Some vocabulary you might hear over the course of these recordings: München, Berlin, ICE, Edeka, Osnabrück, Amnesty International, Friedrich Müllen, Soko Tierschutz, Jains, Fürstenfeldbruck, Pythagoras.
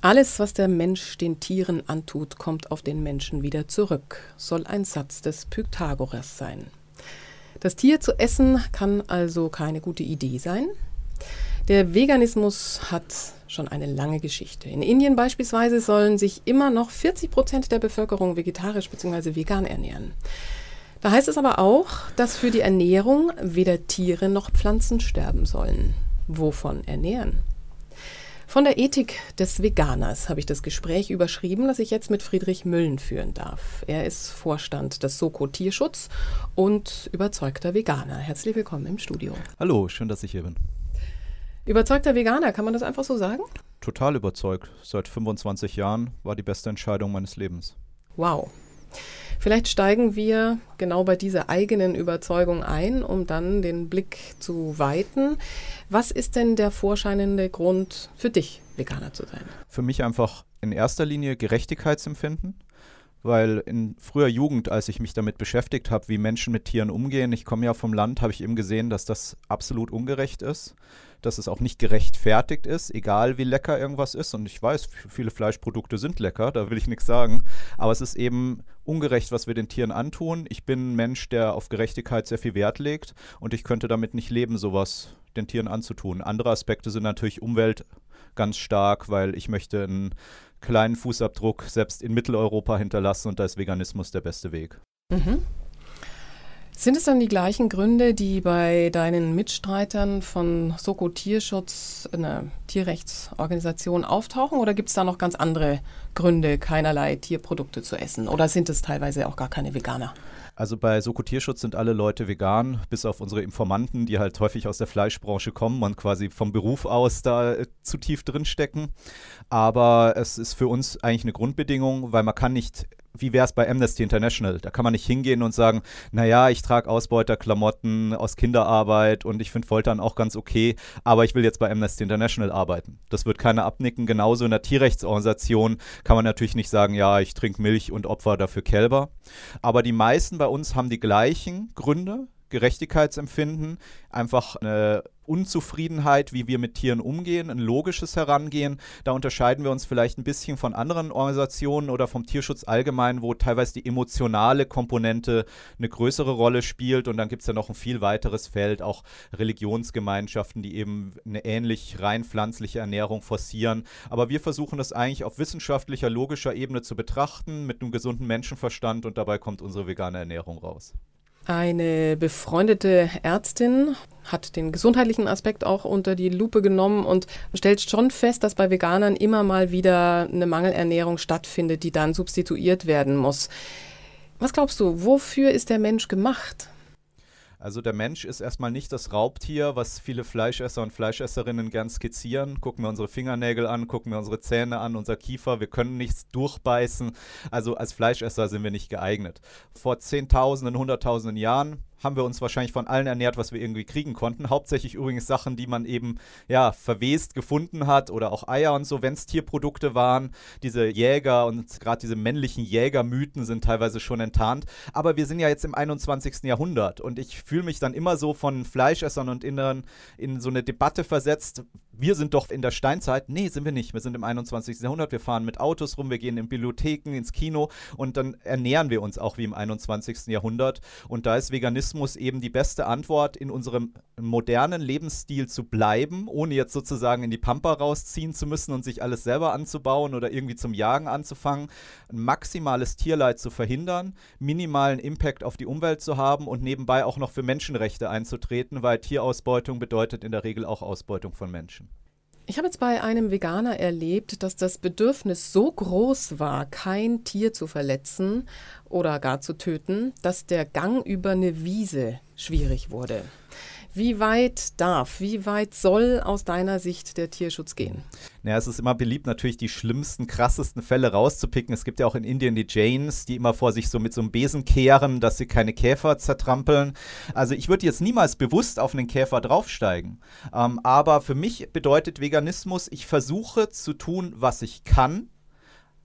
Alles, was der Mensch den Tieren antut, kommt auf den Menschen wieder zurück, soll ein Satz des Pythagoras sein. Das Tier zu essen kann also keine gute Idee sein. Der Veganismus hat schon eine lange Geschichte. In Indien beispielsweise sollen sich immer noch 40% der Bevölkerung vegetarisch bzw. vegan ernähren. Da heißt es aber auch, dass für die Ernährung weder Tiere noch Pflanzen sterben sollen. Wovon ernähren? Von der Ethik des Veganers habe ich das Gespräch überschrieben, das ich jetzt mit Friedrich Müllen führen darf. Er ist Vorstand des Soko Tierschutz und überzeugter Veganer. Herzlich willkommen im Studio. Hallo, schön, dass ich hier bin. Überzeugter Veganer, kann man das einfach so sagen? Total überzeugt. Seit 25 Jahren war die beste Entscheidung meines Lebens. Wow. Vielleicht steigen wir genau bei dieser eigenen Überzeugung ein, um dann den Blick zu weiten. Was ist denn der vorscheinende Grund für dich, Veganer zu sein? Für mich einfach in erster Linie Gerechtigkeitsempfinden, weil in früher Jugend, als ich mich damit beschäftigt habe, wie Menschen mit Tieren umgehen, ich komme ja vom Land, habe ich eben gesehen, dass das absolut ungerecht ist, dass es auch nicht gerechtfertigt ist, egal wie lecker irgendwas ist. Und ich weiß, viele Fleischprodukte sind lecker, da will ich nichts sagen. Aber es ist eben ungerecht, was wir den Tieren antun. Ich bin ein Mensch, der auf Gerechtigkeit sehr viel Wert legt und ich könnte damit nicht leben, sowas den Tieren anzutun. Andere Aspekte sind natürlich Umwelt ganz stark, weil ich möchte einen kleinen Fußabdruck selbst in Mitteleuropa hinterlassen und da ist Veganismus der beste Weg. Mhm. Sind es dann die gleichen Gründe, die bei deinen Mitstreitern von Soko Tierschutz, einer Tierrechtsorganisation, auftauchen? Oder gibt es da noch ganz andere Gründe, keinerlei Tierprodukte zu essen? Oder sind es teilweise auch gar keine Veganer? Also bei Soko Tierschutz sind alle Leute vegan, bis auf unsere Informanten, die halt häufig aus der Fleischbranche kommen und quasi vom Beruf aus da zu tief drinstecken. Aber es ist für uns eigentlich eine Grundbedingung, weil man kann nicht... Wie wäre es bei Amnesty International? Da kann man nicht hingehen und sagen, naja, ich trage Ausbeuterklamotten aus Kinderarbeit und ich finde Foltern auch ganz okay, aber ich will jetzt bei Amnesty International arbeiten. Das wird keiner abnicken. Genauso in der Tierrechtsorganisation kann man natürlich nicht sagen, ja, ich trinke Milch und opfer dafür Kälber. Aber die meisten bei uns haben die gleichen Gründe, Gerechtigkeitsempfinden, einfach eine Unzufriedenheit, wie wir mit Tieren umgehen, ein logisches Herangehen. Da unterscheiden wir uns vielleicht ein bisschen von anderen Organisationen oder vom Tierschutz allgemein, wo teilweise die emotionale Komponente eine größere Rolle spielt. Und dann gibt es ja noch ein viel weiteres Feld, auch Religionsgemeinschaften, die eben eine ähnlich rein pflanzliche Ernährung forcieren. Aber wir versuchen das eigentlich auf wissenschaftlicher, logischer Ebene zu betrachten, mit einem gesunden Menschenverstand und dabei kommt unsere vegane Ernährung raus. Eine befreundete Ärztin hat den gesundheitlichen Aspekt auch unter die Lupe genommen und stellt schon fest, dass bei Veganern immer mal wieder eine Mangelernährung stattfindet, die dann substituiert werden muss. Was glaubst du, wofür ist der Mensch gemacht? Also der Mensch ist erstmal nicht das Raubtier, was viele Fleischesser und Fleischesserinnen gern skizzieren. Gucken wir unsere Fingernägel an, gucken wir unsere Zähne an, unser Kiefer. Wir können nichts durchbeißen. Also als Fleischesser sind wir nicht geeignet. Vor Zehntausenden, Hunderttausenden Jahren haben wir uns wahrscheinlich von allen ernährt, was wir irgendwie kriegen konnten. Hauptsächlich übrigens Sachen, die man eben verwest gefunden hat oder auch Eier und so, wenn es Tierprodukte waren. Diese Jäger und gerade diese männlichen Jägermythen sind teilweise schon enttarnt. Aber wir sind ja jetzt im 21. Jahrhundert und ich fühle mich dann immer so von Fleischessern und Innern in so eine Debatte versetzt. Wir sind doch in der Steinzeit. Nee, sind wir nicht. Wir sind im 21. Jahrhundert. Wir fahren mit Autos rum, wir gehen in Bibliotheken, ins Kino und dann ernähren wir uns auch wie im 21. Jahrhundert. Und da ist Veganismus eben die beste Antwort, in unserem modernen Lebensstil zu bleiben, ohne jetzt sozusagen in die Pampa rausziehen zu müssen und sich alles selber anzubauen oder irgendwie zum Jagen anzufangen. Ein maximales Tierleid zu verhindern, minimalen Impact auf die Umwelt zu haben und nebenbei auch noch für Menschenrechte einzutreten, weil Tierausbeutung bedeutet in der Regel auch Ausbeutung von Menschen. Ich habe jetzt bei einem Veganer erlebt, dass das Bedürfnis so groß war, kein Tier zu verletzen oder gar zu töten, dass der Gang über eine Wiese schwierig wurde. Wie weit soll aus deiner Sicht der Tierschutz gehen? Naja, es ist immer beliebt, natürlich die schlimmsten, krassesten Fälle rauszupicken. Es gibt ja auch in Indien die Jains, die immer vor sich so mit so einem Besen kehren, dass sie keine Käfer zertrampeln. Also ich würde jetzt niemals bewusst auf einen Käfer draufsteigen. Aber für mich bedeutet Veganismus, ich versuche zu tun, was ich kann,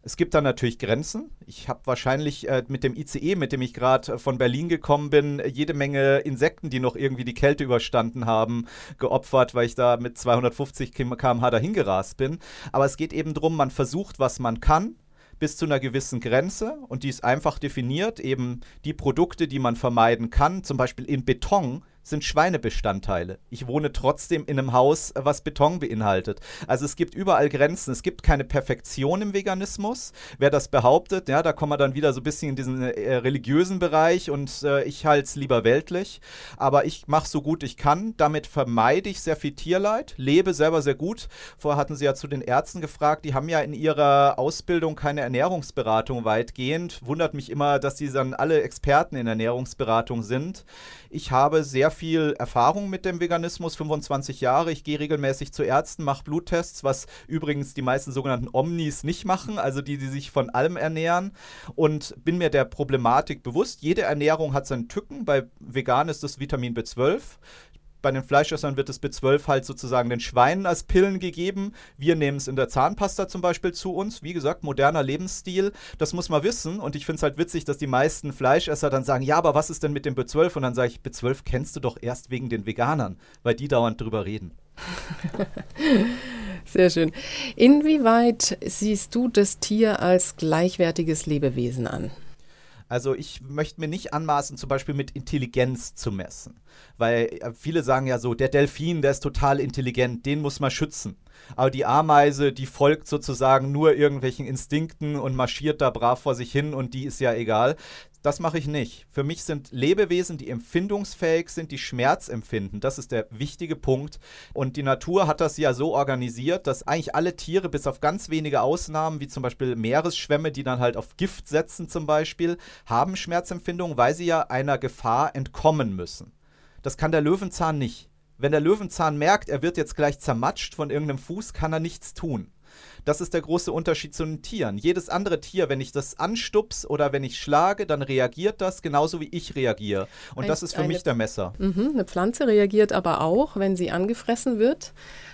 Es gibt da natürlich Grenzen. Ich habe wahrscheinlich mit dem ICE, mit dem ich gerade von Berlin gekommen bin, jede Menge Insekten, die noch irgendwie die Kälte überstanden haben, geopfert, weil ich da mit 250 km/h dahin gerast bin. Aber es geht eben darum, man versucht, was man kann, bis zu einer gewissen Grenze, und die ist einfach definiert, eben die Produkte, die man vermeiden kann, zum Beispiel in Beton, sind Schweinebestandteile. Ich wohne trotzdem in einem Haus, was Beton beinhaltet. Also es gibt überall Grenzen. Es gibt keine Perfektion im Veganismus. Wer das behauptet, ja, da kommen wir dann wieder so ein bisschen in diesen religiösen Bereich, und ich halte es lieber weltlich. Aber ich mache so gut ich kann. Damit vermeide ich sehr viel Tierleid, lebe selber sehr gut. Vorher hatten Sie ja zu den Ärzten gefragt. Die haben ja in ihrer Ausbildung keine Ernährungsberatung weitgehend. Wundert mich immer, dass die dann alle Experten in Ernährungsberatung sind. Ich habe sehr viel Erfahrung mit dem Veganismus, 25 Jahre. Ich gehe regelmäßig zu Ärzten, mache Bluttests, was übrigens die meisten sogenannten Omnis nicht machen, also die, die sich von allem ernähren, und bin mir der Problematik bewusst. Jede Ernährung hat seinen Tücken. Bei Vegan ist das Vitamin B12. Bei den Fleischessern wird das B12 halt sozusagen den Schweinen als Pillen gegeben. Wir nehmen es in der Zahnpasta zum Beispiel zu uns. Wie gesagt, moderner Lebensstil. Das muss man wissen. Und ich finde es halt witzig, dass die meisten Fleischesser dann sagen, ja, aber was ist denn mit dem B12? Und dann sage ich, B12 kennst du doch erst wegen den Veganern, weil die dauernd drüber reden. Sehr schön. Inwieweit siehst du das Tier als gleichwertiges Lebewesen an? Also ich möchte mir nicht anmaßen, zum Beispiel mit Intelligenz zu messen, weil viele sagen ja so, der Delfin, der ist total intelligent, den muss man schützen. Aber die Ameise, die folgt sozusagen nur irgendwelchen Instinkten und marschiert da brav vor sich hin, und die ist ja egal. Das mache ich nicht. Für mich sind Lebewesen, die empfindungsfähig sind, die Schmerz empfinden. Das ist der wichtige Punkt. Und die Natur hat das ja so organisiert, dass eigentlich alle Tiere, bis auf ganz wenige Ausnahmen, wie zum Beispiel Meeresschwämme, die dann halt auf Gift setzen zum Beispiel, haben Schmerzempfindungen, weil sie ja einer Gefahr entkommen müssen. Das kann der Löwenzahn nicht. Wenn der Löwenzahn merkt, er wird jetzt gleich zermatscht von irgendeinem Fuß, kann er nichts tun. Das ist der große Unterschied zu den Tieren. Jedes andere Tier, wenn ich das anstupse oder wenn ich schlage, dann reagiert das genauso, wie ich reagiere. Und das ist für mich der Messer. Eine Pflanze reagiert aber auch, wenn sie angefressen wird,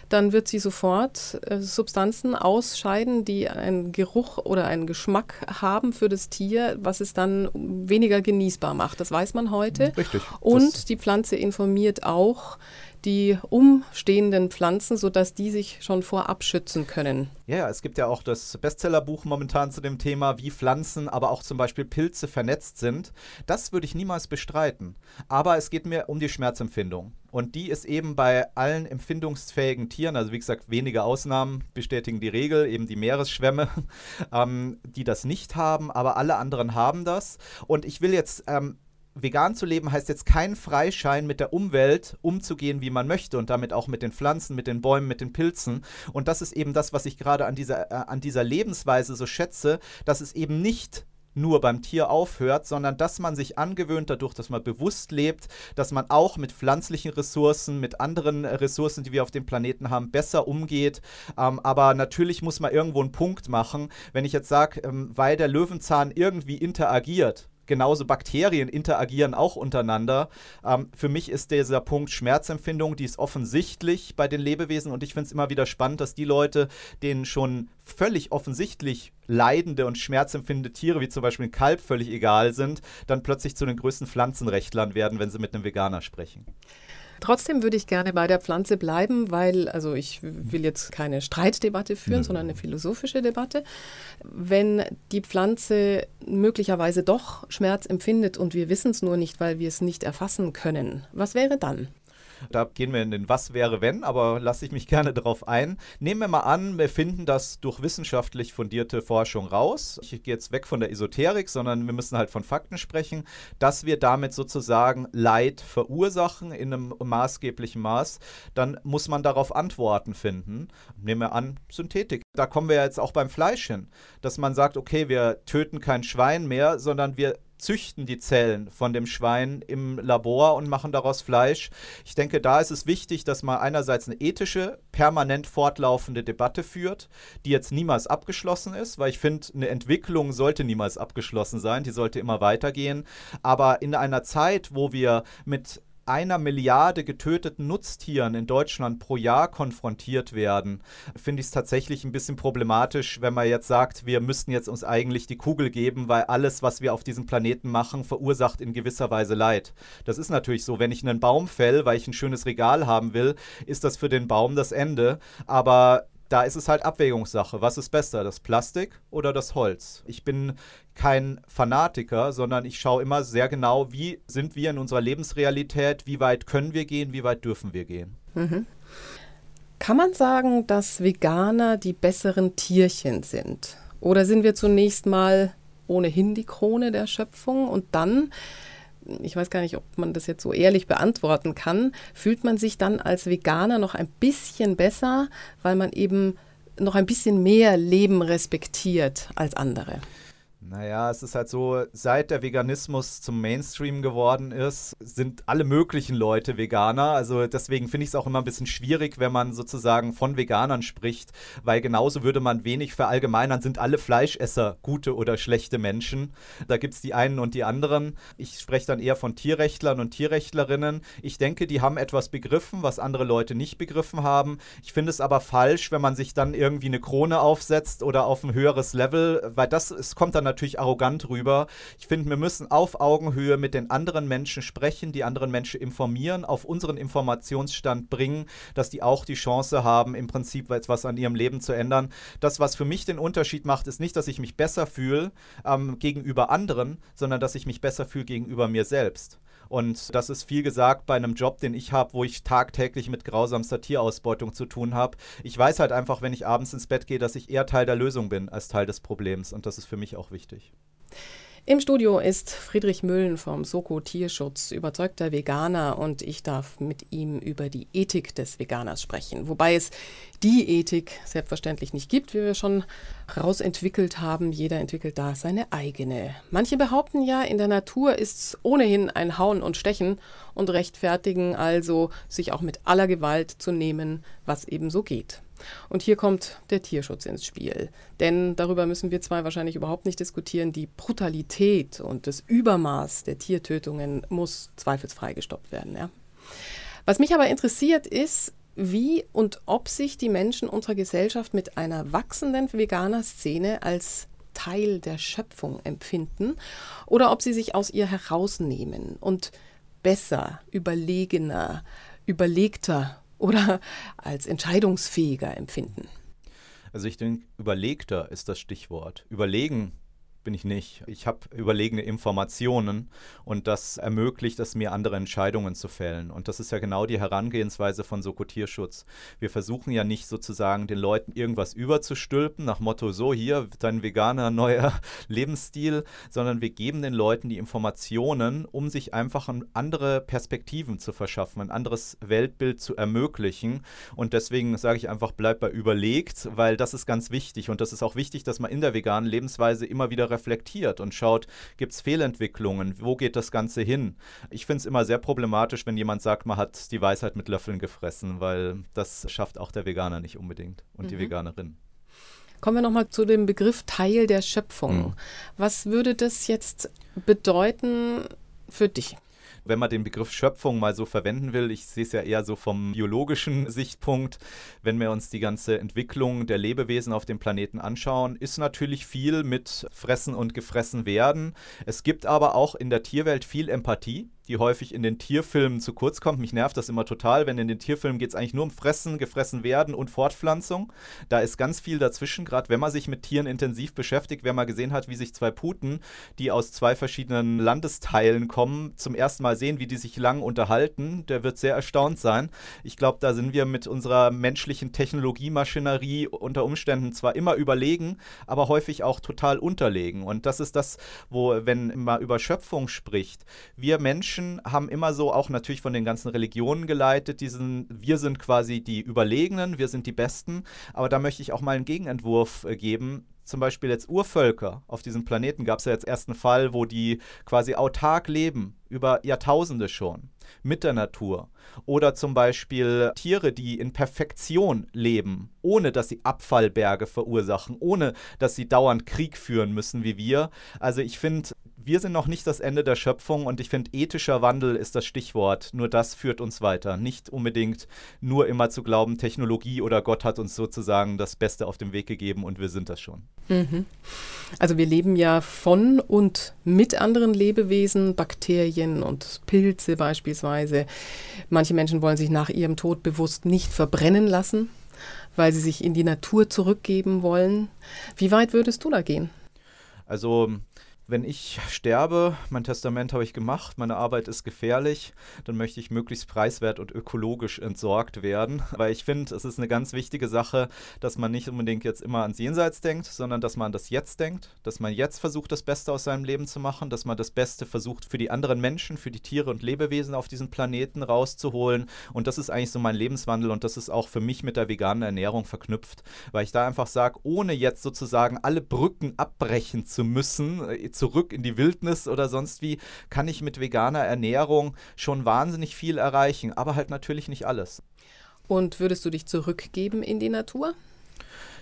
dann wird sie sofort Substanzen ausscheiden, die einen Geruch oder einen Geschmack haben für das Tier, was es dann weniger genießbar macht. Das weiß man heute. Richtig. Und die Pflanze informiert auch die umstehenden Pflanzen, sodass die sich schon vorab schützen können. Ja, es gibt ja auch das Bestsellerbuch momentan zu dem Thema, wie Pflanzen, aber auch zum Beispiel Pilze vernetzt sind. Das würde ich niemals bestreiten. Aber es geht mir um die Schmerzempfindung. Und die ist eben bei allen empfindungsfähigen Tieren, also wie gesagt, wenige Ausnahmen bestätigen die Regel, eben die Meeresschwämme, die das nicht haben, aber alle anderen haben das. Und ich will jetzt... vegan zu leben heißt jetzt kein Freischein, mit der Umwelt umzugehen, wie man möchte, und damit auch mit den Pflanzen, mit den Bäumen, mit den Pilzen. Und das ist eben das, was ich gerade an dieser Lebensweise so schätze, dass es eben nicht nur beim Tier aufhört, sondern dass man sich angewöhnt, dadurch, dass man bewusst lebt, dass man auch mit pflanzlichen Ressourcen, mit anderen Ressourcen, die wir auf dem Planeten haben, besser umgeht. Aber natürlich muss man irgendwo einen Punkt machen. Wenn ich jetzt sage, weil der Löwenzahn irgendwie interagiert, genauso Bakterien interagieren auch untereinander. Für mich ist dieser Punkt Schmerzempfindung, die ist offensichtlich bei den Lebewesen, und ich finde es immer wieder spannend, dass die Leute, denen schon völlig offensichtlich leidende und schmerzempfindende Tiere, wie zum Beispiel ein Kalb, völlig egal sind, dann plötzlich zu den größten Pflanzenrechtlern werden, wenn sie mit einem Veganer sprechen. Trotzdem würde ich gerne bei der Pflanze bleiben, weil, also ich will jetzt keine Streitdebatte führen, sondern eine philosophische Debatte. Wenn die Pflanze möglicherweise doch Schmerz empfindet und wir wissen es nur nicht, weil wir es nicht erfassen können, was wäre dann? Da gehen wir in den Was-wäre-wenn, aber lasse ich mich gerne darauf ein. Nehmen wir mal an, wir finden das durch wissenschaftlich fundierte Forschung raus. Ich gehe jetzt weg von der Esoterik, sondern wir müssen halt von Fakten sprechen, dass wir damit sozusagen Leid verursachen in einem maßgeblichen Maß. Dann muss man darauf Antworten finden. Nehmen wir an, Synthetik. Da kommen wir ja jetzt auch beim Fleisch hin, dass man sagt, okay, wir töten kein Schwein mehr, sondern wir züchten die Zellen von dem Schwein im Labor und machen daraus Fleisch. Ich denke, da ist es wichtig, dass man einerseits eine ethische, permanent fortlaufende Debatte führt, die jetzt niemals abgeschlossen ist, weil ich finde, eine Entwicklung sollte niemals abgeschlossen sein, die sollte immer weitergehen. Aber in einer Zeit, wo wir mit 1 Milliarde getöteten Nutztieren in Deutschland pro Jahr konfrontiert werden, finde ich es tatsächlich ein bisschen problematisch, wenn man jetzt sagt, wir müssten jetzt uns eigentlich die Kugel geben, weil alles, was wir auf diesem Planeten machen, verursacht in gewisser Weise Leid. Das ist natürlich so, wenn ich einen Baum fäll, weil ich ein schönes Regal haben will, ist das für den Baum das Ende, aber da ist es halt Abwägungssache. Was ist besser, das Plastik oder das Holz? Ich bin kein Fanatiker, sondern ich schaue immer sehr genau, wie sind wir in unserer Lebensrealität, wie weit können wir gehen, wie weit dürfen wir gehen. Mhm. Kann man sagen, dass Veganer die besseren Tierchen sind? Oder sind wir zunächst mal ohnehin die Krone der Schöpfung und dann, ich weiß gar nicht, ob man das jetzt so ehrlich beantworten kann, fühlt man sich dann als Veganer noch ein bisschen besser, weil man eben noch ein bisschen mehr Leben respektiert als andere? Naja, es ist halt so, seit der Veganismus zum Mainstream geworden ist, sind alle möglichen Leute Veganer. Also deswegen finde ich es auch immer ein bisschen schwierig, wenn man sozusagen von Veganern spricht, weil genauso würde man wenig verallgemeinern, sind alle Fleischesser gute oder schlechte Menschen. Da gibt es die einen und die anderen. Ich spreche dann eher von Tierrechtlern und Tierrechtlerinnen. Ich denke, die haben etwas begriffen, was andere Leute nicht begriffen haben. Ich finde es aber falsch, wenn man sich dann irgendwie eine Krone aufsetzt oder auf ein höheres Level, weil es kommt dann natürlich arrogant rüber. Ich finde, wir müssen auf Augenhöhe mit den anderen Menschen sprechen, die anderen Menschen informieren, auf unseren Informationsstand bringen, dass die auch die Chance haben, im Prinzip etwas an ihrem Leben zu ändern. Das, was für mich den Unterschied macht, ist nicht, dass ich mich besser fühle gegenüber anderen, sondern dass ich mich besser fühle gegenüber mir selbst. Und das ist viel gesagt bei einem Job, den ich habe, wo ich tagtäglich mit grausamster Tierausbeutung zu tun habe. Ich weiß halt einfach, wenn ich abends ins Bett gehe, dass ich eher Teil der Lösung bin als Teil des Problems. Und das ist für mich auch wichtig. Im Studio ist Friedrich Müllen vom Soko Tierschutz, überzeugter Veganer, und ich darf mit ihm über die Ethik des Veganers sprechen. Wobei es die Ethik selbstverständlich nicht gibt, wie wir schon rausentwickelt haben. Jeder entwickelt da seine eigene. Manche behaupten ja, in der Natur ist es ohnehin ein Hauen und Stechen und rechtfertigen also, sich auch mit aller Gewalt zu nehmen, was eben so geht. Und hier kommt der Tierschutz ins Spiel. Denn darüber müssen wir zwei wahrscheinlich überhaupt nicht diskutieren. Die Brutalität und das Übermaß der Tiertötungen muss zweifelsfrei gestoppt werden. Ja? Was mich aber interessiert ist, wie und ob sich die Menschen unserer Gesellschaft mit einer wachsenden Veganer-Szene als Teil der Schöpfung empfinden oder ob sie sich aus ihr herausnehmen und besser, überlegener, überlegter oder als entscheidungsfähiger empfinden? Also ich denke, überlegter ist das Stichwort. Überlegen bin ich nicht. Ich habe überlegene Informationen und das ermöglicht es mir, andere Entscheidungen zu fällen. Und das ist ja genau die Herangehensweise von Soko Tierschutz. Wir versuchen ja nicht sozusagen den Leuten irgendwas überzustülpen, nach Motto, so hier, dein veganer neuer Lebensstil, sondern wir geben den Leuten die Informationen, um sich einfach andere Perspektiven zu verschaffen, ein anderes Weltbild zu ermöglichen. Und deswegen sage ich einfach, bleib bei überlegt, weil das ist ganz wichtig. Und das ist auch wichtig, dass man in der veganen Lebensweise immer wieder reflektiert und schaut, gibt es Fehlentwicklungen, wo geht das Ganze hin? Ich finde es immer sehr problematisch, wenn jemand sagt, man hat die Weisheit mit Löffeln gefressen, weil das schafft auch der Veganer nicht unbedingt und die Veganerin. Kommen wir nochmal zu dem Begriff Teil der Schöpfung. Mhm. Was würde das jetzt bedeuten für dich? Wenn man den Begriff Schöpfung mal so verwenden will, ich sehe es ja eher so vom biologischen Sichtpunkt, wenn wir uns die ganze Entwicklung der Lebewesen auf dem Planeten anschauen, ist natürlich viel mit Fressen und Gefressen werden. Es gibt aber auch in der Tierwelt viel Empathie, die häufig in den Tierfilmen zu kurz kommt. Mich nervt das immer total, wenn in den Tierfilmen geht es eigentlich nur um Fressen, gefressen werden und Fortpflanzung. Da ist ganz viel dazwischen, gerade wenn man sich mit Tieren intensiv beschäftigt, wenn man gesehen hat, wie sich 2 Puten, die aus 2 verschiedenen Landesteilen kommen, zum ersten Mal sehen, wie die sich lang unterhalten. Der wird sehr erstaunt sein. Ich glaube, da sind wir mit unserer menschlichen Technologiemaschinerie unter Umständen zwar immer überlegen, aber häufig auch total unterlegen. Und das ist das, wo, wenn man über Schöpfung spricht, wir Menschen haben immer so, auch natürlich von den ganzen Religionen geleitet, wir sind quasi die Überlegenen, wir sind die Besten, aber da möchte ich auch mal einen Gegenentwurf geben. Zum Beispiel jetzt Urvölker auf diesem Planeten, gab es ja jetzt erst einen Fall, wo die quasi autark leben, über Jahrtausende schon, mit der Natur. Oder zum Beispiel Tiere, die in Perfektion leben, ohne dass sie Abfallberge verursachen, ohne dass sie dauernd Krieg führen müssen wie wir. Also ich finde, wir sind noch nicht das Ende der Schöpfung und ich finde, ethischer Wandel ist das Stichwort. Nur das führt uns weiter. Nicht unbedingt nur immer zu glauben, Technologie oder Gott hat uns sozusagen das Beste auf den Weg gegeben und wir sind das schon. Mhm. Also wir leben ja von und mit anderen Lebewesen, Bakterien und Pilze beispielsweise. Manche Menschen wollen sich nach ihrem Tod bewusst nicht verbrennen lassen, weil sie sich in die Natur zurückgeben wollen. Wie weit würdest du da gehen? Also wenn ich sterbe, mein Testament habe ich gemacht, meine Arbeit ist gefährlich, dann möchte ich möglichst preiswert und ökologisch entsorgt werden. Weil ich finde, es ist eine ganz wichtige Sache, dass man nicht unbedingt jetzt immer ans Jenseits denkt, sondern dass man an das Jetzt denkt, dass man jetzt versucht, das Beste aus seinem Leben zu machen, dass man das Beste versucht, für die anderen Menschen, für die Tiere und Lebewesen auf diesem Planeten rauszuholen. Und das ist eigentlich so mein Lebenswandel und das ist auch für mich mit der veganen Ernährung verknüpft, weil ich da einfach sage, ohne jetzt sozusagen alle Brücken abbrechen zu müssen, zurück in die Wildnis oder sonst wie, kann ich mit veganer Ernährung schon wahnsinnig viel erreichen, aber halt natürlich nicht alles. Und würdest du dich zurückgeben in die Natur?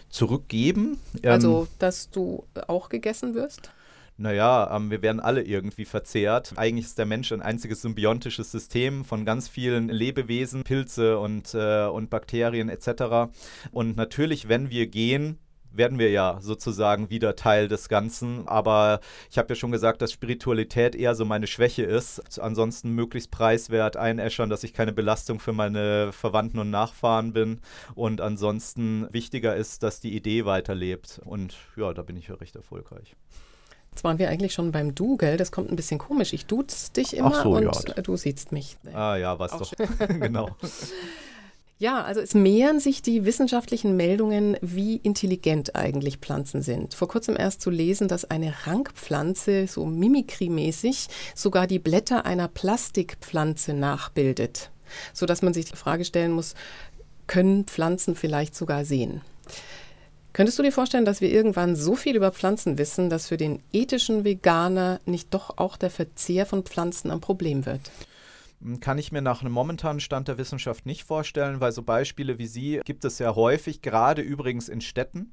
Zurückgeben? Also, dass du auch gegessen wirst? Naja, wir werden alle irgendwie verzehrt. Eigentlich ist der Mensch ein einziges symbiontisches System von ganz vielen Lebewesen, Pilze und Bakterien etc. Und natürlich, wenn wir gehen, werden wir ja sozusagen wieder Teil des Ganzen. Aber ich habe ja schon gesagt, dass Spiritualität eher so meine Schwäche ist. Ansonsten möglichst preiswert einäschern, dass ich keine Belastung für meine Verwandten und Nachfahren bin. Und ansonsten wichtiger ist, dass die Idee weiterlebt. Und ja, da bin ich ja recht erfolgreich. Jetzt waren wir eigentlich schon beim Du, gell? Das kommt ein bisschen komisch. Ich duze dich immer du siehst mich. Ah ja, war's doch. Genau. Ja, also es mehren sich die wissenschaftlichen Meldungen, wie intelligent eigentlich Pflanzen sind. Vor kurzem erst zu lesen, dass eine Rankpflanze, so mimikry-mäßig, sogar die Blätter einer Plastikpflanze nachbildet. Sodass man sich die Frage stellen muss, können Pflanzen vielleicht sogar sehen? Könntest du dir vorstellen, dass wir irgendwann so viel über Pflanzen wissen, dass für den ethischen Veganer nicht doch auch der Verzehr von Pflanzen ein Problem wird? Kann ich mir nach einem momentanen Stand der Wissenschaft nicht vorstellen, weil so Beispiele wie sie gibt es ja häufig, gerade übrigens in Städten,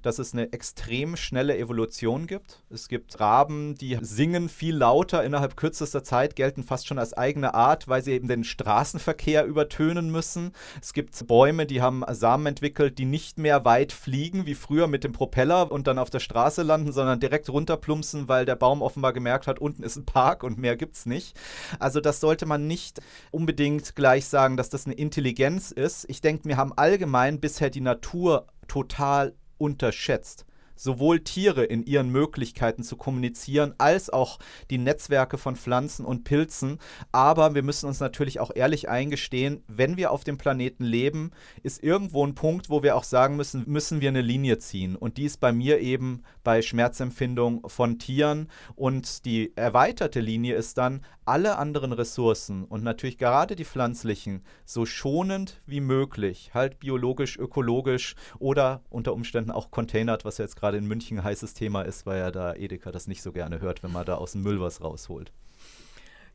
dass es eine extrem schnelle Evolution gibt. Es gibt Raben, die singen viel lauter innerhalb kürzester Zeit, gelten fast schon als eigene Art, weil sie eben den Straßenverkehr übertönen müssen. Es gibt Bäume, die haben Samen entwickelt, die nicht mehr weit fliegen, wie früher mit dem Propeller und dann auf der Straße landen, sondern direkt runterplumpsen, weil der Baum offenbar gemerkt hat, unten ist ein Park und mehr gibt's nicht. Also das sollte man nicht unbedingt gleich sagen, dass das eine Intelligenz ist. Ich denke, wir haben allgemein bisher die Natur total unterschätzt. Sowohl Tiere in ihren Möglichkeiten zu kommunizieren, als auch die Netzwerke von Pflanzen und Pilzen. Aber wir müssen uns natürlich auch ehrlich eingestehen, wenn wir auf dem Planeten leben, ist irgendwo ein Punkt, wo wir auch sagen müssen, müssen wir eine Linie ziehen. Und die ist bei mir eben bei Schmerzempfindung von Tieren. Und die erweiterte Linie ist dann, alle anderen Ressourcen und natürlich gerade die pflanzlichen so schonend wie möglich, halt biologisch, ökologisch oder unter Umständen auch containert, was ja jetzt gerade in München ein heißes Thema ist, weil ja da Edeka das nicht so gerne hört, wenn man da aus dem Müll was rausholt.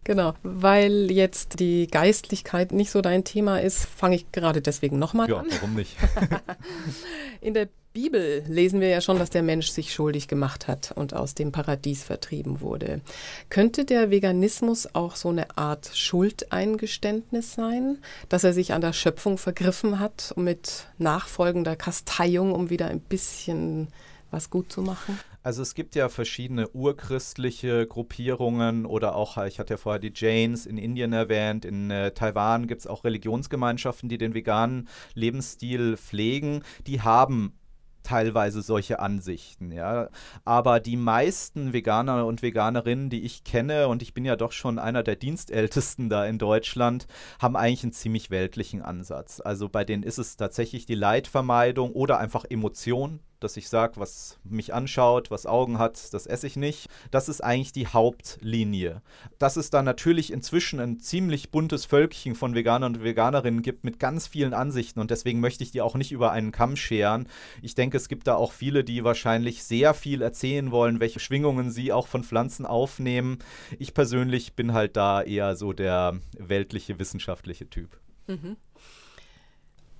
Genau, weil jetzt die Geistlichkeit nicht so dein Thema ist, fange ich gerade deswegen nochmal an. Ja, warum nicht? In der Bibel lesen wir ja schon, dass der Mensch sich schuldig gemacht hat und aus dem Paradies vertrieben wurde. Könnte der Veganismus auch so eine Art Schuldeingeständnis sein, dass er sich an der Schöpfung vergriffen hat, um mit nachfolgender Kasteiung, um wieder ein bisschen was gut zu machen? Also es gibt ja verschiedene urchristliche Gruppierungen oder auch, ich hatte ja vorher die Jains in Indien erwähnt, in Taiwan gibt es auch Religionsgemeinschaften, die den veganen Lebensstil pflegen, die haben teilweise solche Ansichten, ja. Aber die meisten Veganer und Veganerinnen, die ich kenne, und ich bin ja doch schon einer der Dienstältesten da in Deutschland, haben eigentlich einen ziemlich weltlichen Ansatz. Also bei denen ist es tatsächlich die Leidvermeidung oder einfach Emotion, dass ich sage, was mich anschaut, was Augen hat, das esse ich nicht. Das ist eigentlich die Hauptlinie. Dass es da natürlich inzwischen ein ziemlich buntes Völkchen von Veganern und Veganerinnen gibt mit ganz vielen Ansichten und deswegen möchte ich die auch nicht über einen Kamm scheren. Ich denke, es gibt da auch viele, die wahrscheinlich sehr viel erzählen wollen, welche Schwingungen sie auch von Pflanzen aufnehmen. Ich persönlich bin halt da eher so der weltliche, wissenschaftliche Typ. Mhm.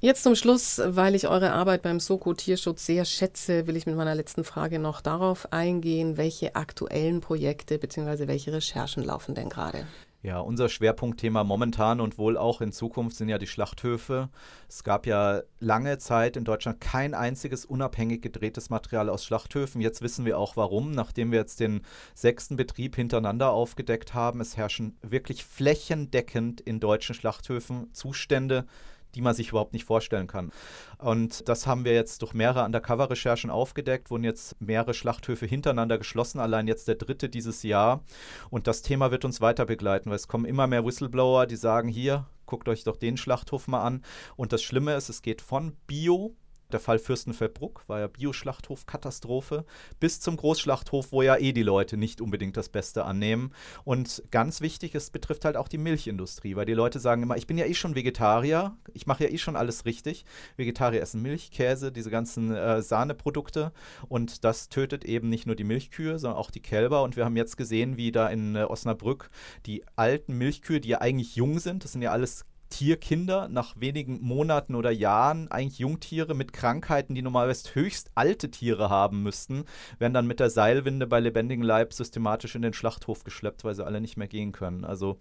Jetzt zum Schluss, weil ich eure Arbeit beim Soko Tierschutz sehr schätze, will ich mit meiner letzten Frage noch darauf eingehen, welche aktuellen Projekte bzw. welche Recherchen laufen denn gerade? Ja, unser Schwerpunktthema momentan und wohl auch in Zukunft sind ja die Schlachthöfe. Es gab ja lange Zeit in Deutschland kein einziges unabhängig gedrehtes Material aus Schlachthöfen. Jetzt wissen wir auch warum, nachdem wir jetzt den 6. Betrieb hintereinander aufgedeckt haben. Es herrschen wirklich flächendeckend in deutschen Schlachthöfen Zustände, die man sich überhaupt nicht vorstellen kann. Und das haben wir jetzt durch mehrere Undercover-Recherchen aufgedeckt, wurden jetzt mehrere Schlachthöfe hintereinander geschlossen, allein jetzt der 3. dieses Jahr. Und das Thema wird uns weiter begleiten, weil es kommen immer mehr Whistleblower, die sagen, hier, guckt euch doch den Schlachthof mal an. Und das Schlimme ist, es geht von Bio, der Fall Fürstenfeldbruck war ja Bio-Schlachthof, Katastrophe, bis zum Großschlachthof, wo ja eh die Leute nicht unbedingt das Beste annehmen. Und ganz wichtig, es betrifft halt auch die Milchindustrie, weil die Leute sagen immer, ich bin ja eh schon Vegetarier, ich mache ja eh schon alles richtig. Vegetarier essen Milch, Käse, diese ganzen Sahneprodukte und das tötet eben nicht nur die Milchkühe, sondern auch die Kälber. Und wir haben jetzt gesehen, wie da in Osnabrück die alten Milchkühe, die ja eigentlich jung sind, das sind ja alles Tierkinder, nach wenigen Monaten oder Jahren, eigentlich Jungtiere mit Krankheiten, die normalerweise höchst alte Tiere haben müssten, werden dann mit der Seilwinde bei lebendigem Leib systematisch in den Schlachthof geschleppt, weil sie alle nicht mehr gehen können. Also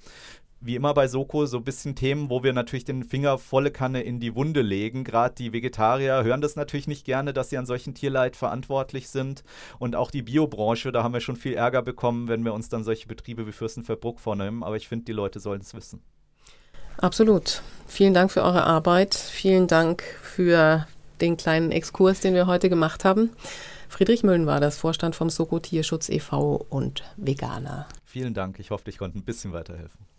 wie immer bei Soko so ein bisschen Themen, wo wir natürlich den Finger volle Kanne in die Wunde legen. Gerade die Vegetarier hören das natürlich nicht gerne, dass sie an solchen Tierleid verantwortlich sind. Und auch die Biobranche, da haben wir schon viel Ärger bekommen, wenn wir uns dann solche Betriebe wie Fürstenfeldbruck vornehmen. Aber ich finde, die Leute sollen es wissen. Absolut. Vielen Dank für eure Arbeit. Vielen Dank für den kleinen Exkurs, den wir heute gemacht haben. Friedrich Müllen war das, Vorstand vom Soko Tierschutz e.V. und Veganer. Vielen Dank. Ich hoffe, ich konnte ein bisschen weiterhelfen.